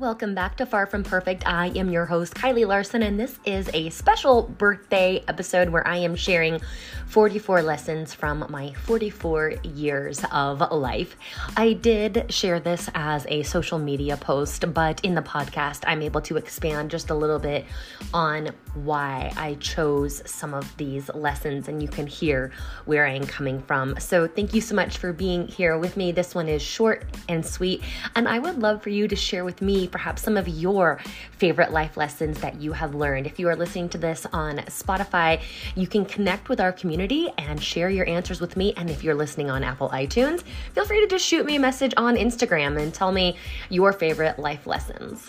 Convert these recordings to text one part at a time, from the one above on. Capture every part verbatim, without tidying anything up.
Welcome back to Far From Perfect. I am your host, Kylie Larson, and this is a special birthday episode where I am sharing forty-four lessons from my forty-four years of life. I did share this as a social media post, but in the podcast, I'm able to expand just a little bit on why I chose some of these lessons, and you can hear where I am coming from. So thank you so much for being here with me. This one is short and sweet, and I would love for you to share with me perhaps some of your favorite life lessons that you have learned. If you are listening to this on Spotify, you can connect with our community and share your answers with me. And if you're listening on Apple iTunes, feel free to just shoot me a message on Instagram and tell me your favorite life lessons.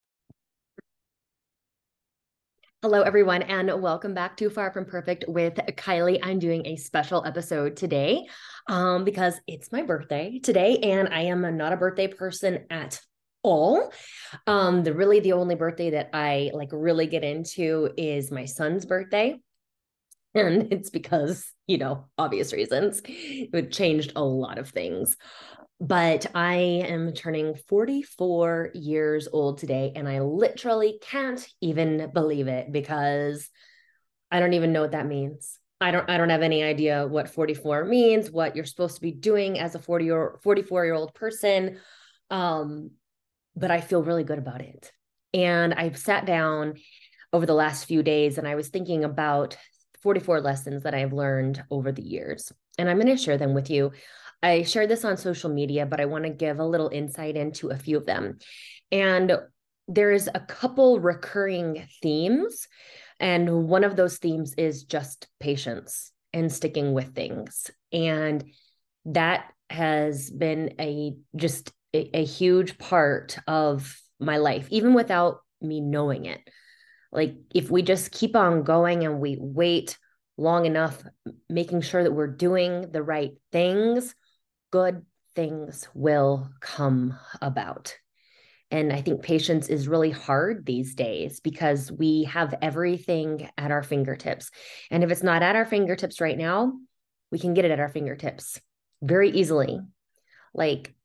Hello, everyone, and welcome back to Far From Perfect with Kylie. I'm doing a special episode today um, because it's my birthday today, and I am not a birthday person at all. Um, the really the only birthday that I like really get into is my son's birthday, and it's because, you know, obvious reasons. It changed a lot of things. But I am turning forty-four years old today, and I literally can't even believe it because I don't even know what that means. I don't I don't have any idea what forty-four means, what you're supposed to be doing as a forty or forty-four-year-old person. Um, but I feel really good about it. And I've sat down over the last few days, and I was thinking about forty-four lessons that I've learned over the years, and I'm going to share them with you. I shared this on social media, but I want to give a little insight into a few of them. And there's a couple recurring themes. And one of those themes is just patience and sticking with things. And that has been a just a, a huge part of my life, even without me knowing it. Like if we just keep on going and we wait long enough, making sure that we're doing the right things, good things will come about. And I think patience is really hard these days because we have everything at our fingertips. And if it's not at our fingertips right now, we can get it at our fingertips very easily. Like,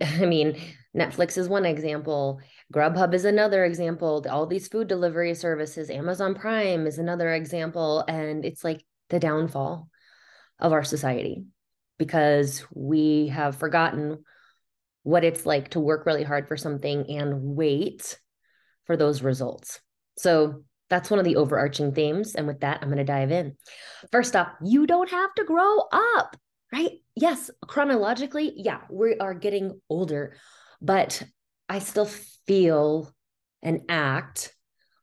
I mean, Netflix is one example. Grubhub is another example. All these food delivery services, Amazon Prime is another example. And it's like the downfall of our society, because we have forgotten what it's like to work really hard for something and wait for those results. So that's one of the overarching themes. And with that, I'm going to dive in. First up, you don't have to grow up, right? Yes, chronologically, yeah, we are getting older, but I still feel and act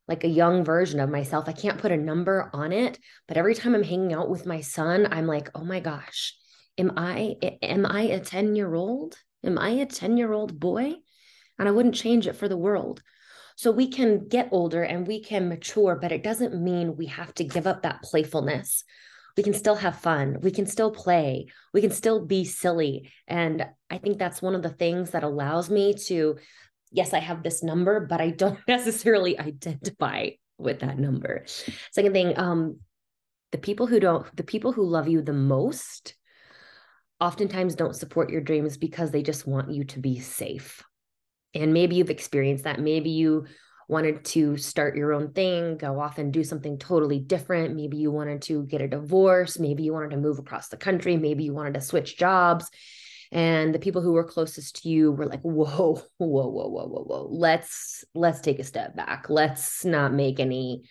like a young version of myself. I can't put a number on it, but every time I'm hanging out with my son, I'm like, oh my gosh, Am I, am I a ten-year-old? Am I a ten-year-old boy? And I wouldn't change it for the world. So we can get older and we can mature, but it doesn't mean we have to give up that playfulness. We can still have fun. We can still play. We can still be silly. And I think that's one of the things that allows me to, yes, I have this number, but I don't necessarily identify with that number. Second thing, um, the people who don't, the people who love you the most oftentimes don't support your dreams because they just want you to be safe. And maybe you've experienced that. Maybe you wanted to start your own thing, go off and do something totally different. Maybe you wanted to get a divorce. Maybe you wanted to move across the country. Maybe you wanted to switch jobs. And the people who were closest to you were like, whoa, whoa, whoa, whoa, whoa, whoa. Let's, let's take a step back. Let's not make any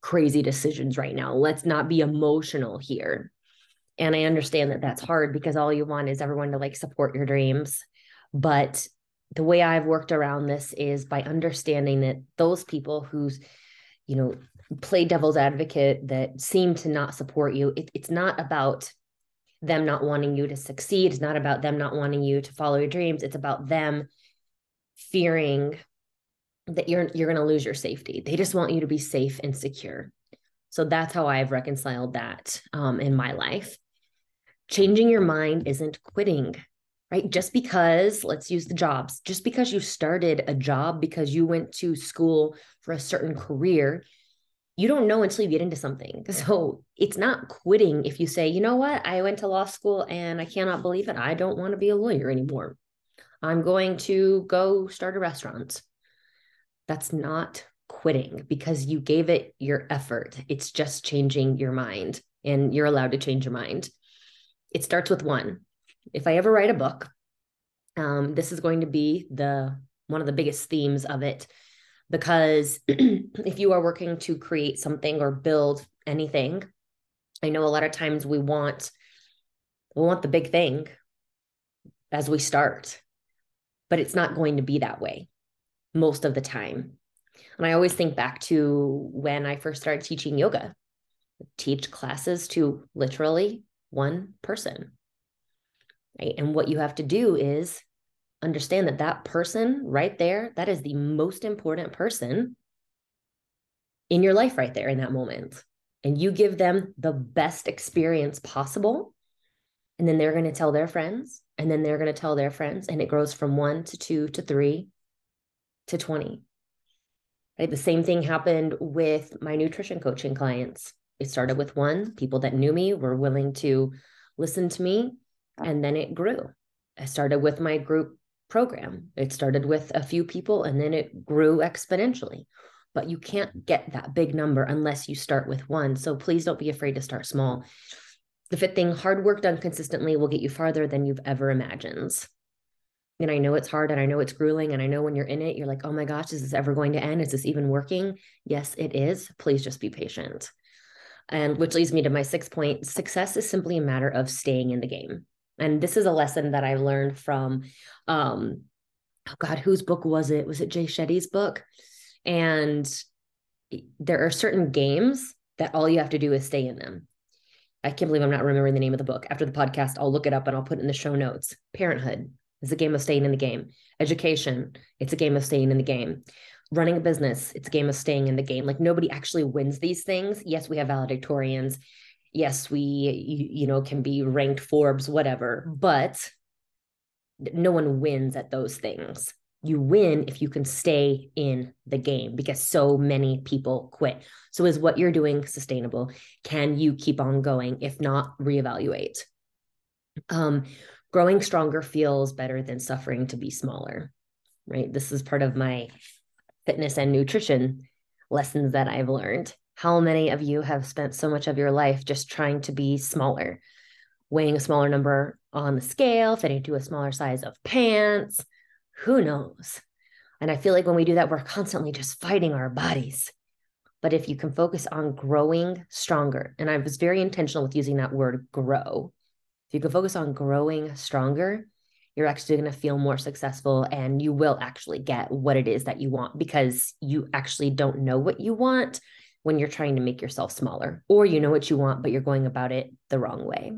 crazy decisions right now. Let's not be emotional here. And I understand that that's hard because all you want is everyone to like support your dreams. But the way I've worked around this is by understanding that those people who, you know, play devil's advocate, that seem to not support you, it, it's not about them not wanting you to succeed. It's not about them not wanting you to follow your dreams. It's about them fearing that you're, you're going to lose your safety. They just want you to be safe and secure. So that's how I've reconciled that um, in my life. Changing your mind isn't quitting, right? Just because, let's use the jobs, just because you started a job, because you went to school for a certain career, you don't know until you get into something. So it's not quitting if you say, you know what, I went to law school and I cannot believe it. I don't want to be a lawyer anymore. I'm going to go start a restaurant. That's not quitting because you gave it your effort. It's just changing your mind, and you're allowed to change your mind. It starts with one. If I ever write a book, um, this is going to be the one of the biggest themes of it, because if you are working to create something or build anything, I know a lot of times we want, we want the big thing as we start, but it's not going to be that way most of the time. And I always think back to when I first started teaching yoga, teach classes to literally one person. Right? And what you have to do is understand that that person right there, that is the most important person in your life right there in that moment. And you give them the best experience possible. And then they're going to tell their friends, and then they're going to tell their friends, and it grows from one to two to three to twenty. Right? The same thing happened with my nutrition coaching clients. It started with one, people that knew me were willing to listen to me. And then it grew. I started with my group program. It started with a few people, and then it grew exponentially. But you can't get that big number unless you start with one. So please don't be afraid to start small. The fifth thing, hard work done consistently will get you farther than you've ever imagined. And I know it's hard, and I know it's grueling, and I know when you're in it, you're like, oh my gosh, is this ever going to end? Is this even working? Yes, it is. Please just be patient. And which leads me to my sixth point. Success is simply a matter of staying in the game. And this is a lesson that I learned from, um, oh God, whose book was it? Was it Jay Shetty's book? And there are certain games that all you have to do is stay in them. I can't believe I'm not remembering the name of the book. After the podcast, I'll look it up and I'll put it in the show notes. Parenthood is a game of staying in the game. Education, it's a game of staying in the game. Running a business, it's a game of staying in the game. Like, nobody actually wins these things. Yes, we have valedictorians. Yes, we, you, you know, can be ranked Forbes, whatever, but no one wins at those things. You win if you can stay in the game, because so many people quit. So is what you're doing sustainable? Can you keep on going? If not, reevaluate. Um, growing stronger feels better than suffering to be smaller, right? This is part of my fitness and nutrition lessons that I've learned. How many of you have spent so much of your life just trying to be smaller, weighing a smaller number on the scale, fitting into a smaller size of pants? Who knows? And I feel like when we do that, we're constantly just fighting our bodies. But if you can focus on growing stronger, and I was very intentional with using that word grow. If you can focus on growing stronger, you're actually going to feel more successful, and you will actually get what it is that you want, because you actually don't know what you want when you're trying to make yourself smaller, or you know what you want, but you're going about it the wrong way.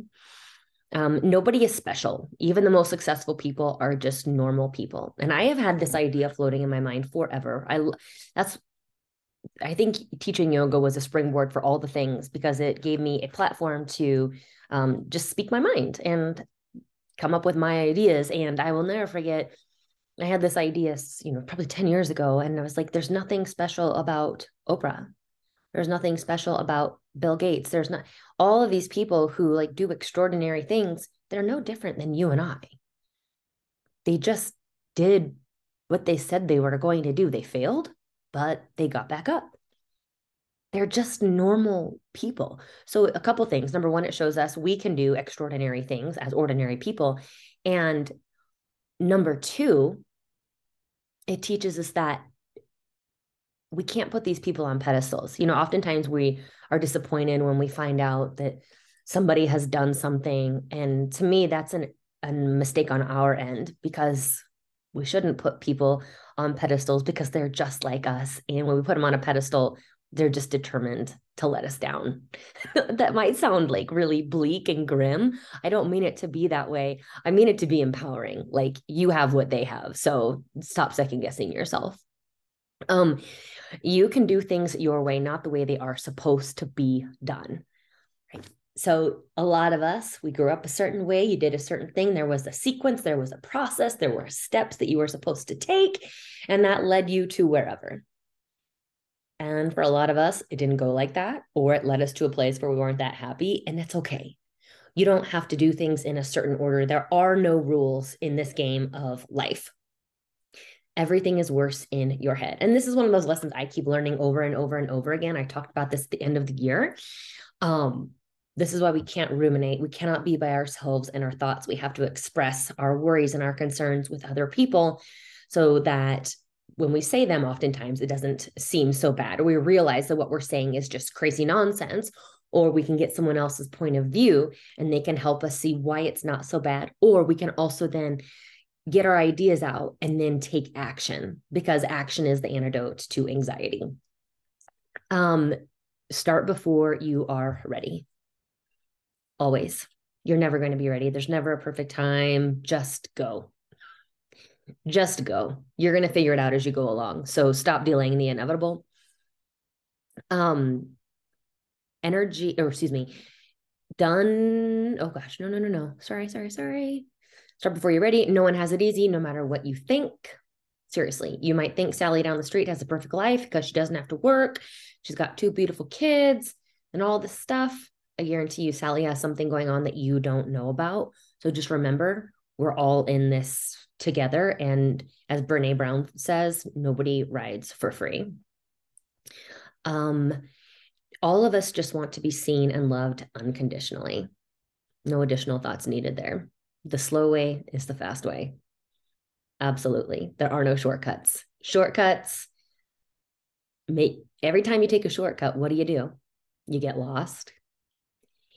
Um, nobody is special. Even the most successful people are just normal people. And I have had this idea floating in my mind forever. I, that's, I think teaching yoga was a springboard for all the things, because it gave me a platform to um, just speak my mind and come up with my ideas. And I will never forget, I had this idea, you know, probably ten years ago. And I was like, there's nothing special about Oprah. There's nothing special about Bill Gates. There's not all of these people who like do extraordinary things. They're no different than you and I. They just did what they said they were going to do. They failed, but they got back up. They're just normal people. So a couple things. Number one, it shows us we can do extraordinary things as ordinary people. And number two, it teaches us that we can't put these people on pedestals. You know, oftentimes we are disappointed when we find out that somebody has done something. And to me, that's an, a mistake on our end, because we shouldn't put people on pedestals, because they're just like us. And when we put them on a pedestal, they're just determined to let us down. That might sound like really bleak and grim. I don't mean it to be that way. I mean it to be empowering. Like, you have what they have. So stop second guessing yourself. Um, you can do things your way, not the way they are supposed to be done. Right? So a lot of us, we grew up a certain way. You did a certain thing. There was a sequence. There was a process. There were steps that you were supposed to take. And that led you to wherever. And for a lot of us, it didn't go like that, or it led us to a place where we weren't that happy. And that's okay. You don't have to do things in a certain order. There are no rules in this game of life. Everything is worse in your head. And this is one of those lessons I keep learning over and over and over again. I talked about this at the end of the year. Um, this is why we can't ruminate. We cannot be by ourselves in our thoughts. We have to express our worries and our concerns with other people so that when we say them, oftentimes it doesn't seem so bad, or we realize that what we're saying is just crazy nonsense, or we can get someone else's point of view and they can help us see why it's not so bad. Or we can also then get our ideas out and then take action, because action is the antidote to anxiety. Um, start before you are ready. Always. You're never going to be ready. There's never a perfect time. Just go. Just go. You're going to figure it out as you go along. So stop delaying the inevitable. Um, energy, or excuse me, done. Oh gosh, no, no, no, no. Sorry, sorry, sorry. Start before you're ready. No one has it easy, no matter what you think. Seriously, you might think Sally down the street has a perfect life because she doesn't have to work. She's got two beautiful kids and all this stuff. I guarantee you Sally has something going on that you don't know about. So just remember, we're all in this together. And as Brene Brown says, nobody rides for free. Um, all of us just want to be seen and loved unconditionally. No additional thoughts needed there. The slow way is the fast way. Absolutely. There are no shortcuts. Shortcuts make, every time you take a shortcut, what do you do? You get lost.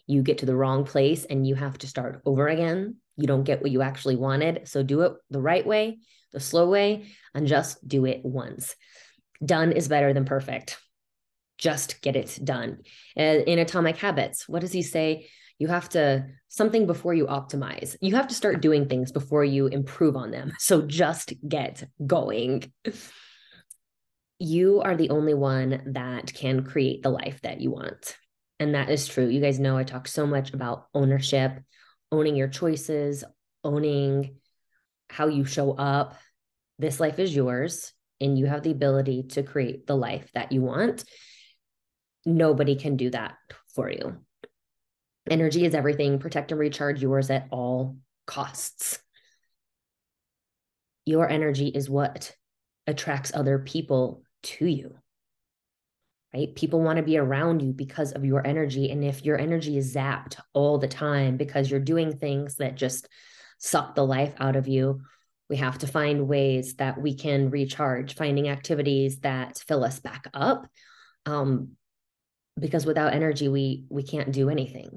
You get to the wrong place and you have to start over again. You don't get what you actually wanted. So do it the right way, the slow way, and just do it once. Done is better than perfect. Just get it done. In Atomic Habits, what does he say? You have to something before you optimize. You have to start doing things before you improve on them. So just get going. You are the only one that can create the life that you want. And that is true. You guys know I talk so much about ownership, owning your choices, owning how you show up. This life is yours, and you have the ability to create the life that you want. Nobody can do that for you. Energy is everything. Protect and recharge yours at all costs. Your energy is what attracts other people to you. Right? People want to be around you because of your energy. And if your energy is zapped all the time because you're doing things that just suck the life out of you, we have to find ways that we can recharge, finding activities that fill us back up. Um, because without energy, we, we can't do anything.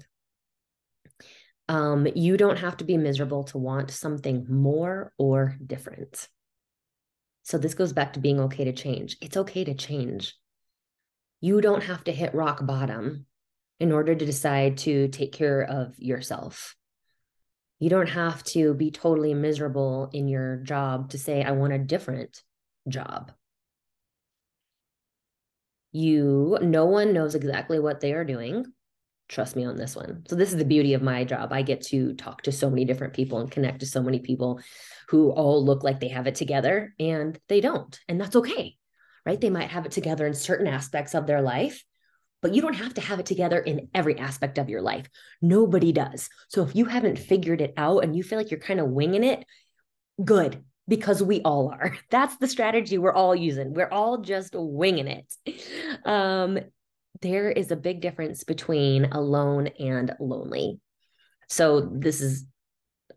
Um, you don't have to be miserable to want something more or different. So this goes back to being okay to change. It's okay to change. You don't have to hit rock bottom in order to decide to take care of yourself. You don't have to be totally miserable in your job to say, I want a different job. You, no one knows exactly what they are doing. Trust me on this one. So this is the beauty of my job. I get to talk to so many different people and connect to so many people who all look like they have it together and they don't. And that's okay. Right? They might have it together in certain aspects of their life, but you don't have to have it together in every aspect of your life. Nobody does. So if you haven't figured it out and you feel like you're kind of winging it, good, because we all are. That's the strategy we're all using. We're all just winging it. Um, there is a big difference between alone and lonely. So this is,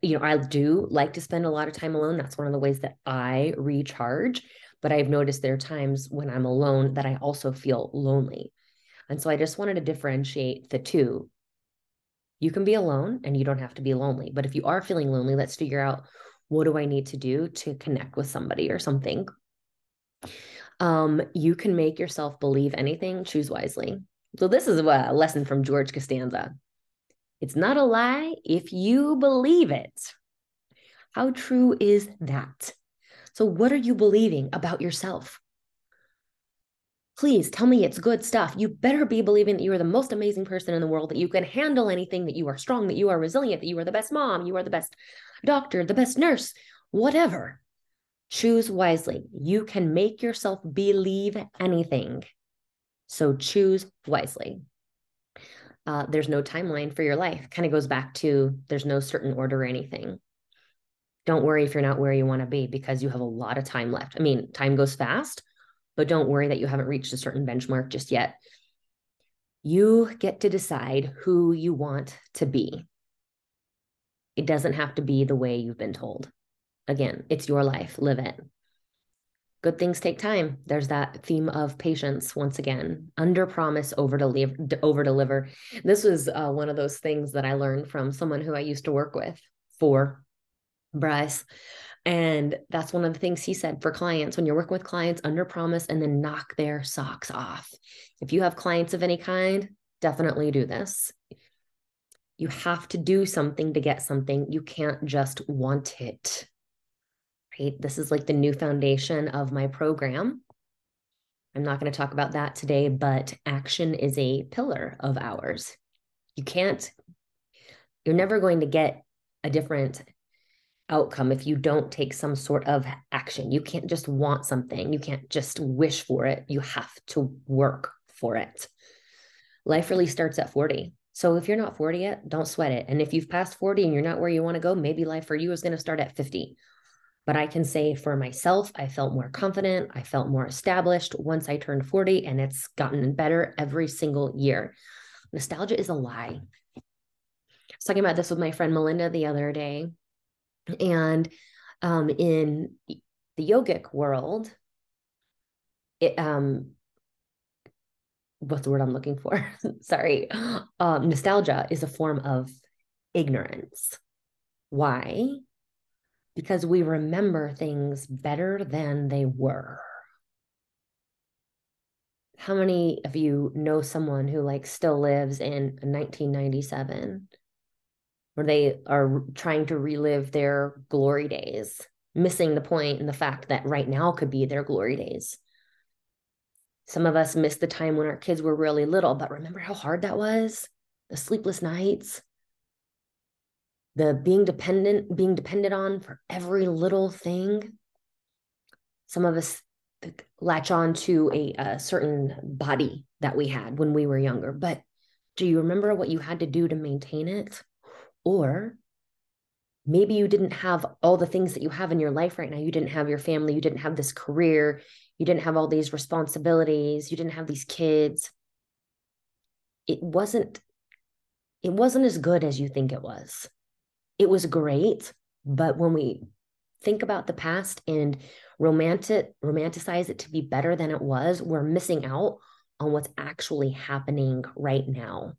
you know, I do like to spend a lot of time alone. That's one of the ways that I recharge. But I've noticed there are times when I'm alone that I also feel lonely. And so I just wanted to differentiate the two. You can be alone and you don't have to be lonely. But if you are feeling lonely, let's figure out, what do I need to do to connect with somebody or something? Um, you can make yourself believe anything, choose wisely. So this is a lesson from George Costanza. It's not a lie if you believe it. How true is that? So what are you believing about yourself? Please tell me it's good stuff. You better be believing that you are the most amazing person in the world, that you can handle anything, that you are strong, that you are resilient, that you are the best mom, you are the best doctor, the best nurse, whatever. Choose wisely. You can make yourself believe anything. So choose wisely. Uh, there's no timeline for your life. Kind of goes back to there's no certain order or anything. Don't worry if you're not where you want to be, because you have a lot of time left. I mean, time goes fast, but don't worry that you haven't reached a certain benchmark just yet. You get to decide who you want to be. It doesn't have to be the way you've been told. Again, it's your life. Live it. Good things take time. There's that theme of patience once again. Under promise, over deliver. Over deliver. This was uh, one of those things that I learned from someone who I used to work with for Bryce. And that's one of the things he said for clients. When you're working with clients, under promise and then knock their socks off. If you have clients of any kind, definitely do this. You have to do something to get something. You can't just want it. Right? This is like the new foundation of my program. I'm not going to talk about that today, but action is a pillar of ours. You can't, you're never going to get a different outcome if you don't take some sort of action. You can't just want something. You can't just wish for it. You have to work for it. Life really starts at forty. So if you're not forty yet, don't sweat it. And if you've passed forty and you're not where you want to go, maybe life for you is going to start at fifty. But I can say for myself, I felt more confident. I felt more established once I turned forty, and it's gotten better every single year. Nostalgia is a lie. I was talking about this with my friend Melinda the other day. And um, in the yogic world, it, um, what's the word I'm looking for? Sorry. Um, nostalgia is a form of ignorance. Why? Because we remember things better than they were. How many of you know someone who like still lives in nineteen ninety-seven, where they are trying to relive their glory days, missing the point and the fact that right now could be their glory days? Some of us miss the time when our kids were really little, but remember how hard that was? The sleepless nights. The being dependent, being dependent on for every little thing. Some of us latch on to a, a certain body that we had when we were younger, but do you remember what you had to do to maintain it? Or maybe you didn't have all the things that you have in your life right now. You didn't have your family. You didn't have this career. You didn't have all these responsibilities. You didn't have these kids. It wasn't, it wasn't as good as you think it was. It was great, but when we think about the past and romantic, romanticize it to be better than it was, we're missing out on what's actually happening right now.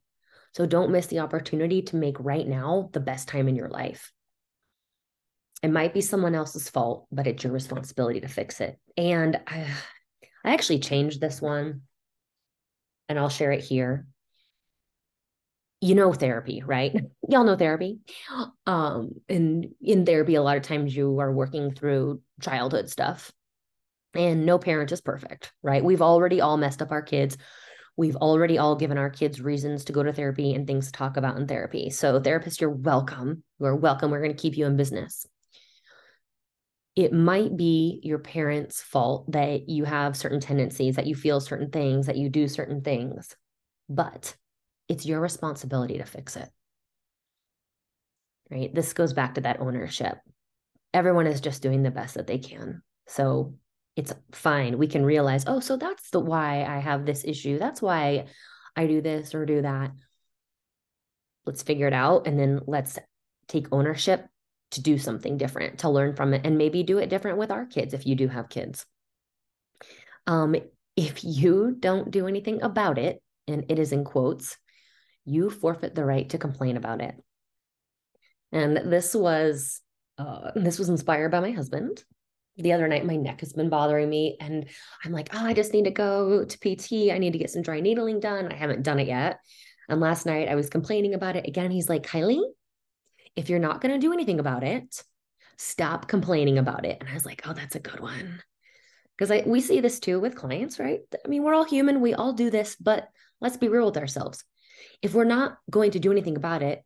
So don't miss the opportunity to make right now the best time in your life. It might be someone else's fault, but it's your responsibility to fix it. And I, I actually changed this one, and I'll share it here. You know therapy, right? Y'all know therapy. Um, and in therapy, a lot of times you are working through childhood stuff, and no parent is perfect, right? We've already all messed up our kids. We've already all given our kids reasons to go to therapy and things to talk about in therapy. So therapists, you're welcome. You're welcome. We're going to keep you in business. It might be your parents' fault that you have certain tendencies, that you feel certain things, that you do certain things, but it's your responsibility to fix it, right? This goes back to that ownership. Everyone is just doing the best that they can. So it's fine. We can realize, oh, so that's the why I have this issue. That's why I do this or do that. Let's figure it out. And then let's take ownership to do something different, to learn from it, and maybe do it different with our kids if you do have kids. Um, if you don't do anything about it, and it is in quotes, you forfeit the right to complain about it. And this was, uh, this was inspired by my husband. the other night, my neck has been bothering me and I'm like, oh, I just need to go to P T. I need to get some dry needling done. I haven't done it yet. And last night I was complaining about it again. He's like, Kylie, if you're not going to do anything about it, stop complaining about it. And I was like, oh, that's a good one. Because I we see this too with clients, right? I mean, we're all human. We all do this, but let's be real with ourselves. If we're not going to do anything about it,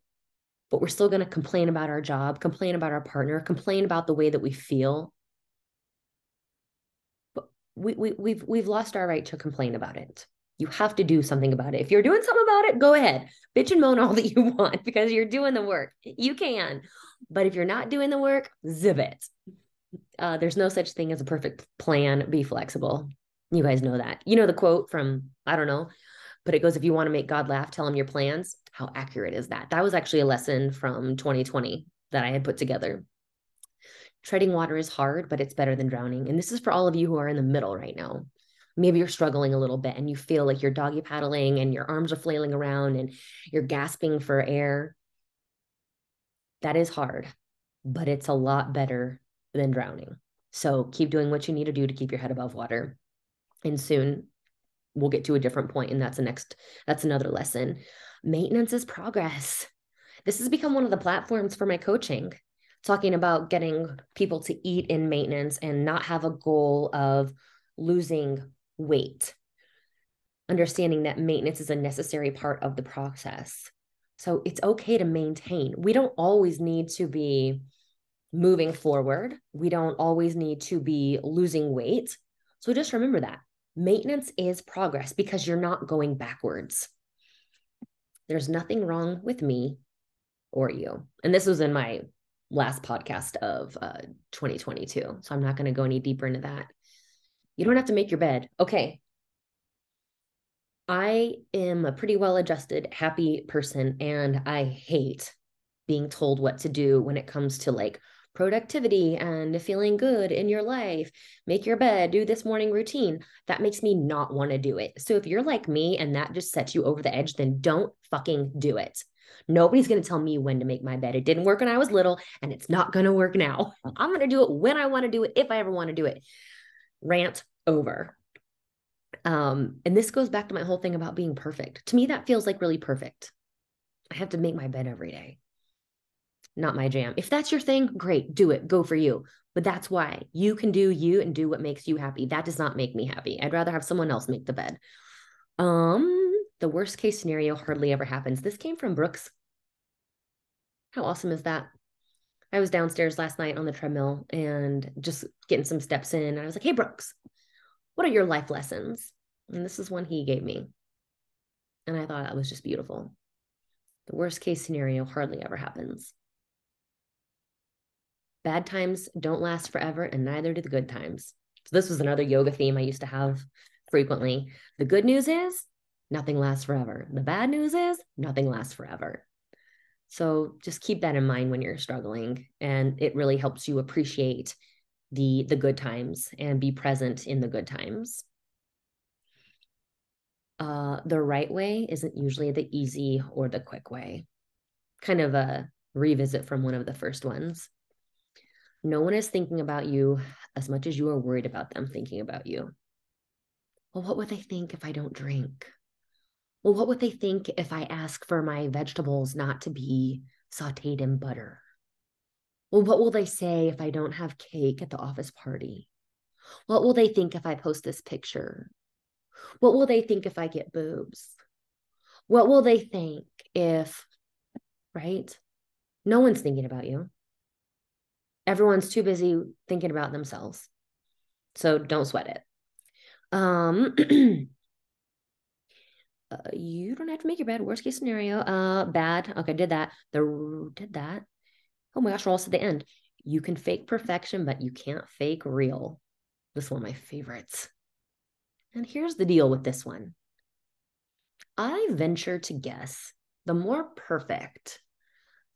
but we're still going to complain about our job, complain about our partner, complain about the way that we feel, We, we, we've, we've lost our right to complain about it. You have to do something about it. If you're doing something about it, go ahead, bitch and moan all that you want because you're doing the work. You can, but if you're not doing the work, zip it. Uh, there's no such thing as a perfect plan. Be flexible. You guys know that. You know the quote from, I don't know, but it goes, if you want to make God laugh, tell him your plans. How accurate is that? That was actually a lesson from twenty twenty that I had put together. Treading water is hard, but it's better than drowning. And this is for all of you who are in the middle right now. Maybe you're struggling a little bit and you feel like you're doggy paddling and your arms are flailing around and you're gasping for air. That is hard, but it's a lot better than drowning. So keep doing what you need to do to keep your head above water. And soon we'll get to a different point. And that's the next, that's another lesson. Maintenance is progress. This has become one of the platforms for my coaching, talking about getting people to eat in maintenance and not have a goal of losing weight, understanding that maintenance is a necessary part of the process. So it's okay to maintain. We don't always need to be moving forward. We don't always need to be losing weight. So just remember that maintenance is progress because you're not going backwards. There's nothing wrong with me or you. And this was in my last podcast of uh, twenty twenty-two. So I'm not going to go any deeper into that. You don't have to make your bed. Okay. I am a pretty well-adjusted, happy person, and I hate being told what to do when it comes to like productivity and feeling good in your life. Make your bed, do this morning routine. That makes me not want to do it. So if you're like me and that just sets you over the edge, then don't fucking do it. Nobody's going to tell me when to make my bed. It didn't work when I was little, and it's not going to work now. I'm going to do it when I want to do it, if I ever want to do it. Rant over. Um, and this goes back to my whole thing about being perfect. To me, that feels like really perfect. I have to make my bed every day. Not my jam. If that's your thing, great, do it. Go for you. But that's why you can do you and do what makes you happy. That does not make me happy. I'd rather have someone else make the bed. Um... The worst case scenario hardly ever happens. This came from Brooks. How awesome is that? I was downstairs last night on the treadmill and just getting some steps in. And I was like, hey, Brooks, what are your life lessons? And this is one he gave me. And I thought that was just beautiful. The worst case scenario hardly ever happens. Bad times don't last forever, and neither do the good times. So this was another yoga theme I used to have frequently. The good news is, nothing lasts forever. The bad news is nothing lasts forever. So just keep that in mind when you're struggling. And it really helps you appreciate the, the good times and be present in the good times. Uh, the right way isn't usually the easy or the quick way. Kind of a revisit from one of the first ones. No one is thinking about you as much as you are worried about them thinking about you. Well, what would they think if I don't drink? Well, what would they think if I ask for my vegetables not to be sauteed in butter? Well, what will they say if I don't have cake at the office party? What will they think if I post this picture? What will they think if I get boobs? What will they think if, right? No one's thinking about you. Everyone's too busy thinking about themselves. So don't sweat it. Um... Uh, you don't have to make your bed. Worst case scenario, uh, bad. Okay, did that. The did that. Oh my gosh, we're almost at the end. You can fake perfection, but you can't fake real. This is one of my favorites. And here's the deal with this one. I venture to guess the more perfect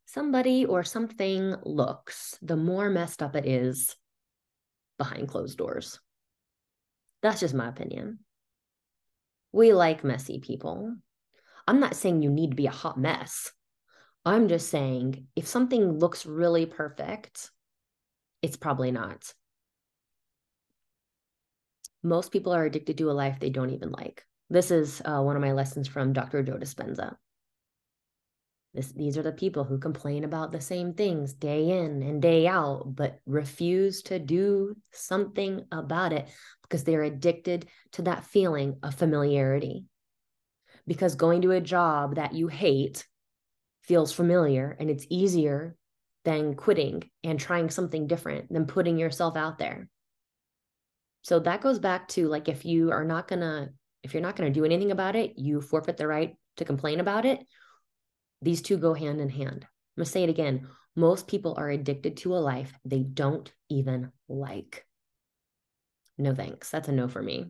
somebody or something looks, the more messed up it is behind closed doors. That's just my opinion. We like messy people. I'm not saying you need to be a hot mess. I'm just saying if something looks really perfect, it's probably not. most people are addicted to a life they don't even like. This is uh, one of my lessons from Doctor Joe Dispenza. This, these are the people who complain about the same things day in and day out, but refuse to do something about it because they're addicted to that feeling of familiarity. Because going to a job that you hate feels familiar, and it's easier than quitting and trying something different, than putting yourself out there. So that goes back to, like, if you are not gonna, if you're not gonna do anything about it, you forfeit the right to complain about it. These two go hand in hand. I'm gonna say it again. Most people are addicted to a life they don't even like. No thanks, that's a no for me.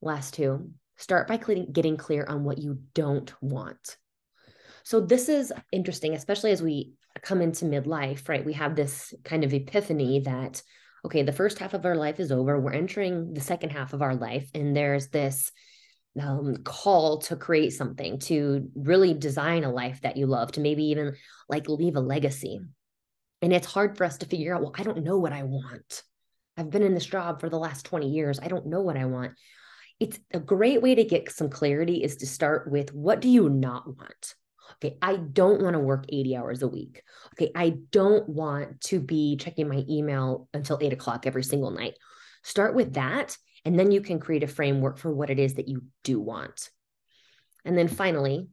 Last two, start by getting clear on what you don't want. So this is interesting, especially as we come into midlife, right? We have this kind of epiphany that, okay, the first half of our life is over. We're entering the second half of our life. And there's this Um, call to create something, to really design a life that you love, to maybe even like leave a legacy. And it's hard for us to figure out, well, I don't know what I want. I've been in this job for the last twenty years. I don't know what I want. It's a great way to get some clarity is to start with, what do you not want? Okay, I don't want to work eighty hours a week. Okay, I don't want to be checking my email until eight o'clock every single night. Start with that. And then you can create a framework for what it is that you do want. And then finally,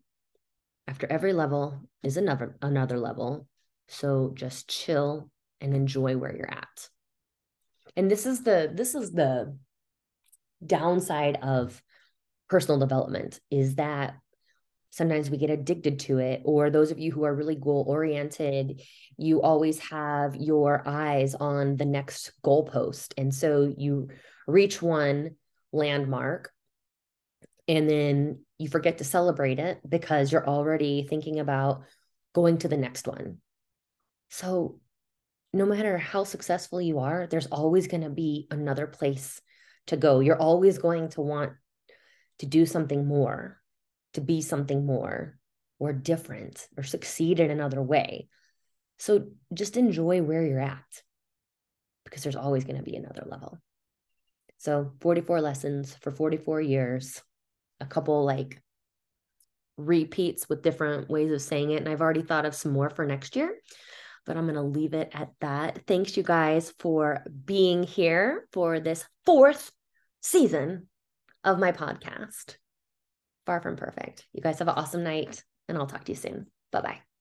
after every level is another, another level. So just chill and enjoy where you're at. And this is the, this is the downside of personal development, is that sometimes we get addicted to it. Or those of you who are really goal-oriented, you always have your eyes on the next goalpost. And so you reach one landmark, and then you forget to celebrate it because you're already thinking about going to the next one. So no matter how successful you are, there's always going to be another place to go. You're always going to want to do something more, to be something more, or different, or succeed in another way. So just enjoy where you're at, because there's always going to be another level. So forty-four lessons for forty-four years, a couple like repeats with different ways of saying it. And I've already thought of some more for next year, but I'm going to leave it at that. Thanks you guys for being here for this fourth season of my podcast. Far from perfect. You guys have an awesome night, and I'll talk to you soon. Bye-bye.